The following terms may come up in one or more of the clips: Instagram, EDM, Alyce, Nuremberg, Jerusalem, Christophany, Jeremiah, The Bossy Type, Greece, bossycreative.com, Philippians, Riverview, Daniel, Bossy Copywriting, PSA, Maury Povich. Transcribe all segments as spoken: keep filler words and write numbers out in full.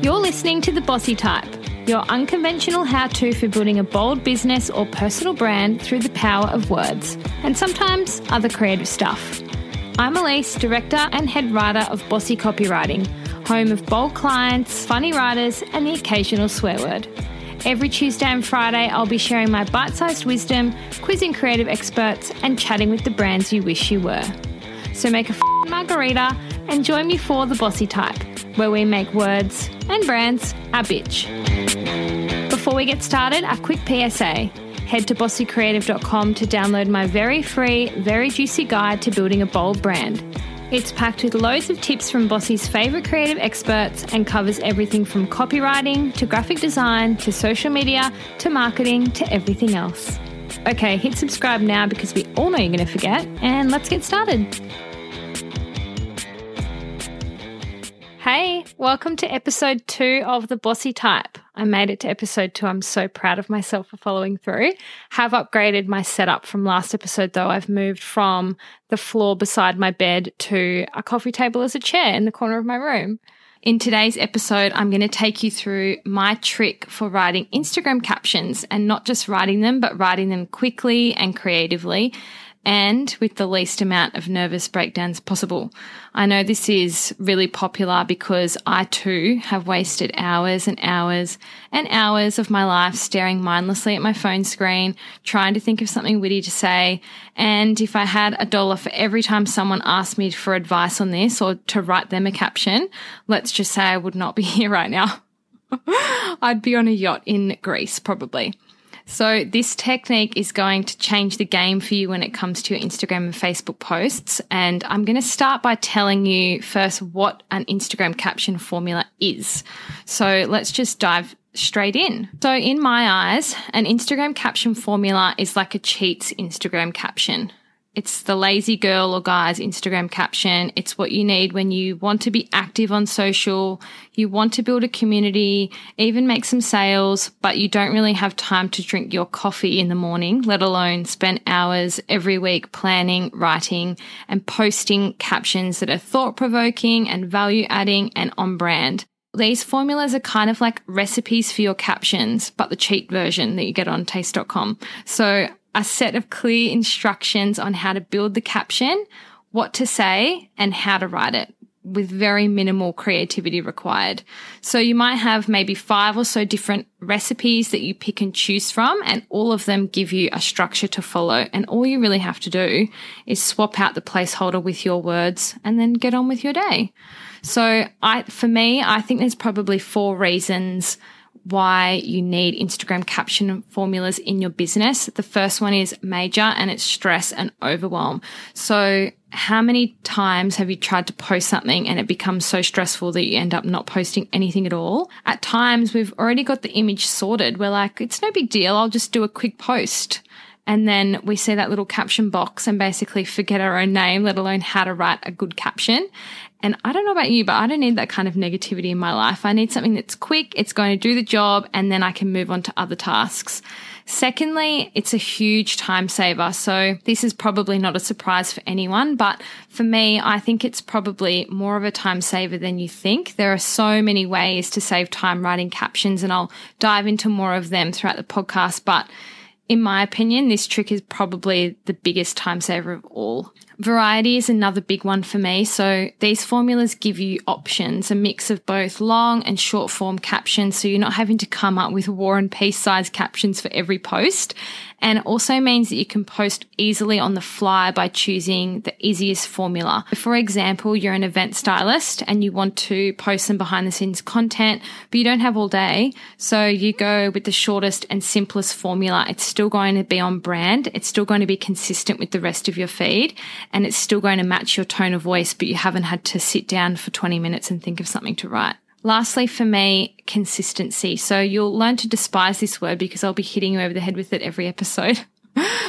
You're listening to The Bossy Type, your unconventional how-to for building a bold business or personal brand through the power of words, and sometimes other creative stuff. I'm Alyce, director and head writer of Bossy Copywriting, home of bold clients, funny writers, and the occasional swear word. Every Tuesday and Friday, I'll be sharing my bite-sized wisdom, quizzing creative experts, and chatting with the brands you wish you were. So make a f***ing margarita and join me for The Bossy Type, where we make words and brands our bitch. Before we get started, a quick P S A. Head to bossy creative dot com to download my very free, very juicy guide to building a bold brand. It's packed with loads of tips from Bossy's favourite creative experts and covers everything from copywriting to graphic design to social media to marketing to everything else. Okay, hit subscribe now because we all know you're going to forget, and let's get started. Hey, welcome to episode two of The Bossy Type. I made it to episode two. I'm so proud of myself for following through. Have upgraded my setup from last episode though. I've moved from the floor beside my bed to a coffee table as a chair in the corner of my room. In today's episode, I'm going to take you through my trick for writing Instagram captions, and not just writing them, but writing them quickly and creatively, and with the least amount of nervous breakdowns possible. I know this is really popular because I too have wasted hours and hours and hours of my life staring mindlessly at my phone screen, trying to think of something witty to say. And if I had a dollar for every time someone asked me for advice on this or to write them a caption, let's just say I would not be here right now. I'd be on a yacht in Greece probably. So this technique is going to change the game for you when it comes to your Instagram and Facebook posts. And I'm going to start by telling you first what an Instagram caption formula is. So let's just dive straight in. So in my eyes, an Instagram caption formula is like a cheat's Instagram caption. It's the lazy girl or guy's Instagram caption. It's what you need when you want to be active on social, you want to build a community, even make some sales, but you don't really have time to drink your coffee in the morning, let alone spend hours every week planning, writing, and posting captions that are thought-provoking and value-adding and on-brand. These formulas are kind of like recipes for your captions, but the cheat version that you get on taste dot com. So a set of clear instructions on how to build the caption, what to say, and how to write it, with very minimal creativity required. So you might have maybe five or so different recipes that you pick and choose from, and all of them give you a structure to follow. And all you really have to do is swap out the placeholder with your words and then get on with your day. So I, for me, I think there's probably four reasons why you need Instagram caption formulas in your business. The first one is major, and it's stress and overwhelm. So how many times have you tried to post something and it becomes so stressful that you end up not posting anything at all? At times we've already got the image sorted. We're like, it's no big deal, I'll just do a quick post. And then we see that little caption box and basically forget our own name, let alone how to write a good caption. And I don't know about you, but I don't need that kind of negativity in my life. I need something that's quick, it's going to do the job, and then I can move on to other tasks. Secondly, it's a huge time saver. So this is probably not a surprise for anyone, but for me, I think it's probably more of a time saver than you think. There are so many ways to save time writing captions, and I'll dive into more of them throughout the podcast, but in my opinion, this trick is probably the biggest time saver of all. Variety is another big one for me. So these formulas give you options, a mix of both long and short form captions. So you're not having to come up with War and Peace size captions for every post. And it also means that you can post easily on the fly by choosing the easiest formula. For example, you're an event stylist and you want to post some behind the scenes content, but you don't have all day. So you go with the shortest and simplest formula. It's still going to be on brand. It's still going to be consistent with the rest of your feed. And it's still going to match your tone of voice, but you haven't had to sit down for twenty minutes and think of something to write. Lastly, for me, consistency. So you'll learn to despise this word because I'll be hitting you over the head with it every episode.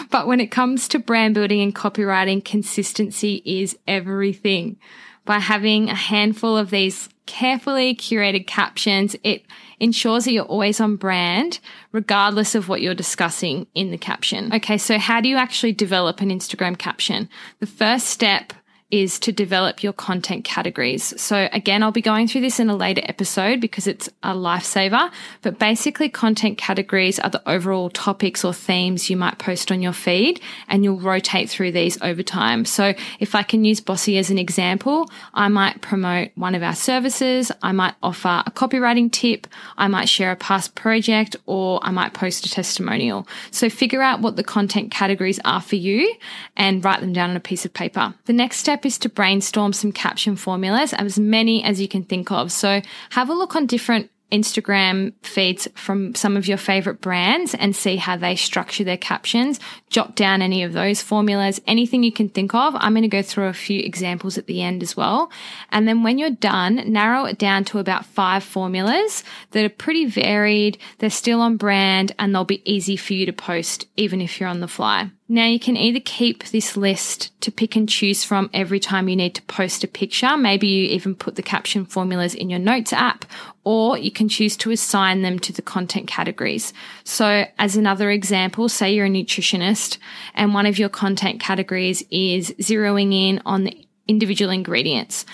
But when it comes to brand building and copywriting, consistency is everything. By having a handful of these carefully curated captions. It ensures that you're always on brand, regardless of what you're discussing in the caption. Okay, so how do you actually develop an Instagram caption? The first step is to develop your content categories. So again, I'll be going through this in a later episode because it's a lifesaver, but basically content categories are the overall topics or themes you might post on your feed, and you'll rotate through these over time. So if I can use Bossy as an example, I might promote one of our services, I might offer a copywriting tip, I might share a past project, or I might post a testimonial. So figure out what the content categories are for you and write them down on a piece of paper. The next step is to brainstorm some caption formulas, as many as you can think of. So have a look on different Instagram feeds from some of your favorite brands and see how they structure their captions. Jot down any of those formulas, anything you can think of. I'm going to go through a few examples at the end as well. And then when you're done, narrow it down to about five formulas that are pretty varied. They're still on brand and they'll be easy for you to post even if you're on the fly. Now you can either keep this list to pick and choose from every time you need to post a picture. Maybe you even put the caption formulas in your notes app, or you can choose to assign them to the content categories. So as another example, say you're a nutritionist and one of your content categories is zeroing in on the individual ingredients.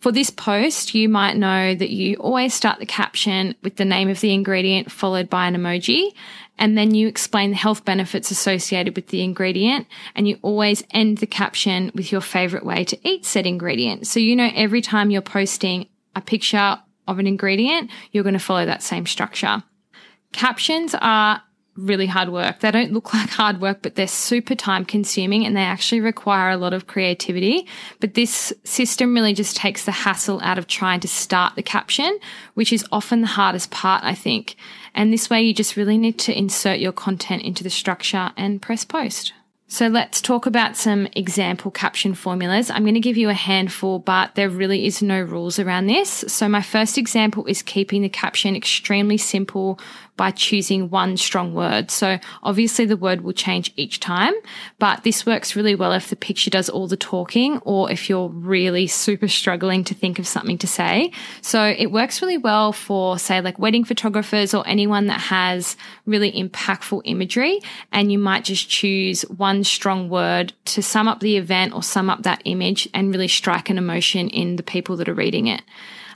For this post, you might know that you always start the caption with the name of the ingredient followed by an emoji, and then you explain the health benefits associated with the ingredient, and you always end the caption with your favorite way to eat said ingredient. So you know every time you're posting a picture of an ingredient, you're going to follow that same structure. Captions are really hard work. They don't look like hard work, but they're super time consuming and they actually require a lot of creativity. But this system really just takes the hassle out of trying to start the caption, which is often the hardest part, I think. And this way you just really need to insert your content into the structure and press post. So let's talk about some example caption formulas. I'm going to give you a handful, but there really is no rules around this. So my first example is keeping the caption extremely simple by choosing one strong word. So obviously the word will change each time, but this works really well if the picture does all the talking or if you're really super struggling to think of something to say. So it works really well for, say, like wedding photographers or anyone that has really impactful imagery, and you might just choose one strong word to sum up the event or sum up that image and really strike an emotion in the people that are reading it.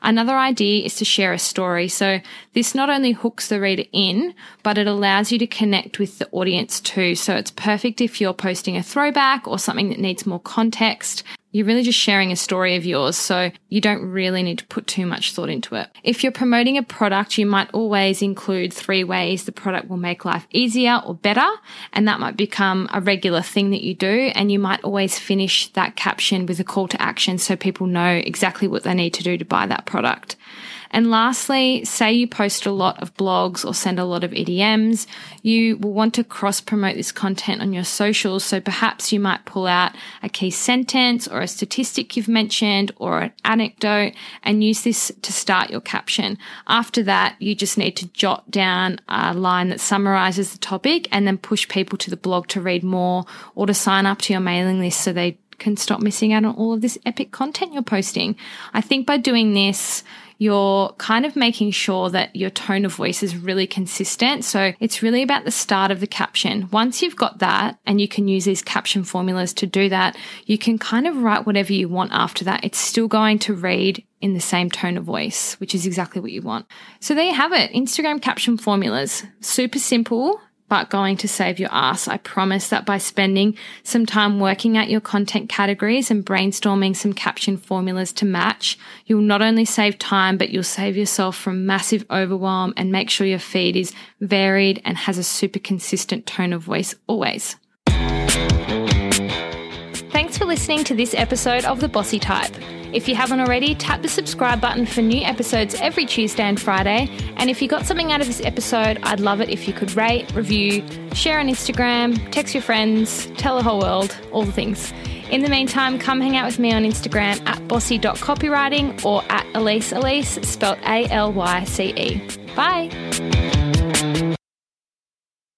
Another idea is to share a story. So this not only hooks the reader in, but it allows you to connect with the audience too. So it's perfect if you're posting a throwback or something that needs more context. You're really just sharing a story of yours, so you don't really need to put too much thought into it. If you're promoting a product, you might always include three ways the product will make life easier or better, and that might become a regular thing that you do, and you might always finish that caption with a call to action so people know exactly what they need to do to buy that product. And lastly, say you post a lot of blogs or send a lot of E D Ms, you will want to cross-promote this content on your socials. So perhaps you might pull out a key sentence or a statistic you've mentioned or an anecdote and use this to start your caption. After that, you just need to jot down a line that summarizes the topic and then push people to the blog to read more or to sign up to your mailing list so they can stop missing out on all of this epic content you're posting. I think by doing this, you're kind of making sure that your tone of voice is really consistent. So it's really about the start of the caption. Once you've got that, and you can use these caption formulas to do that, you can kind of write whatever you want after that. It's still going to read in the same tone of voice, which is exactly what you want. So there you have it, Instagram caption formulas. Super simple, but going to save your ass. I promise that by spending some time working out your content categories and brainstorming some caption formulas to match, you'll not only save time, but you'll save yourself from massive overwhelm and make sure your feed is varied and has a super consistent tone of voice always. Thanks for listening to this episode of The Bossy Type. If you haven't already, tap the subscribe button for new episodes every Tuesday and Friday. And if you got something out of this episode, I'd love it if you could rate, review, share on Instagram, text your friends, tell the whole world, all the things. In the meantime, come hang out with me on Instagram at bossy dot copywriting or at Alyce Alyce, spelled A L Y C E. Bye.